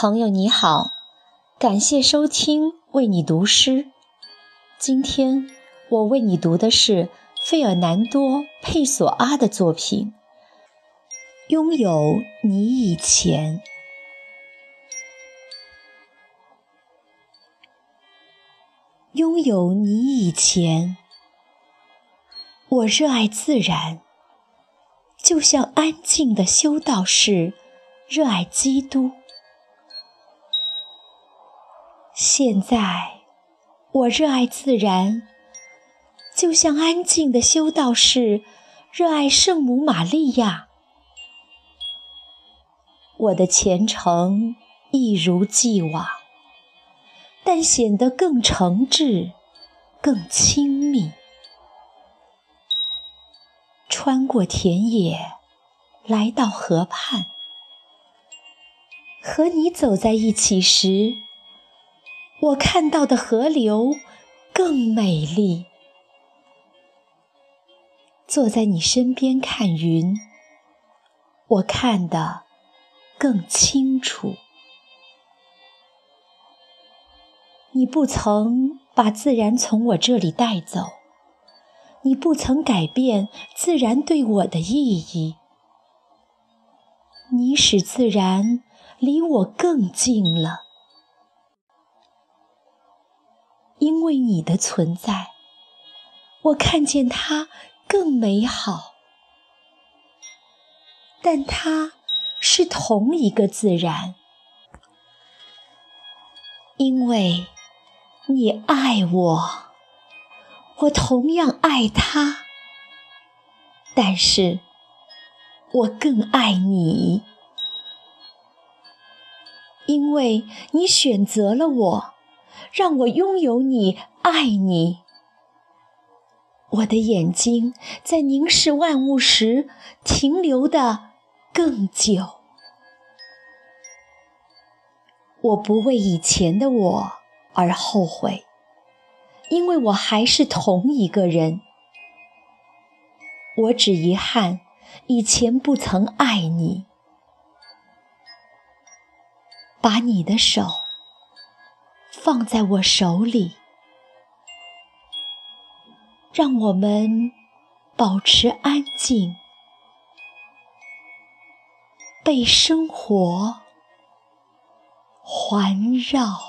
朋友你好，感谢收听为你读诗。今天我为你读的是费尔南多·佩索阿的作品《拥有你以前》。拥有你以前，我热爱自然，就像安静的修道士热爱基督。现在，我热爱自然，就像安静的修道士热爱圣母玛利亚。我的虔诚一如既往，但显得更诚挚，更亲密。穿过田野，来到河畔，和你走在一起时，我看到的河流更美丽。坐在你身边看云，我看得更清楚。你不曾把自然从我这里带走，你不曾改变自然对我的意义。你使自然离我更近了。因为你的存在，我看见它更美好。但它是同一个自然，因为你爱我，我同样爱他，但是我更爱你。因为你选择了我，让我拥有你，爱你。我的眼睛在凝视万物时停留得更久。我不为以前的我而后悔，因为我还是同一个人。我只遗憾以前不曾爱你。把你的手放在我手里，让我们保持安静，被生活环绕。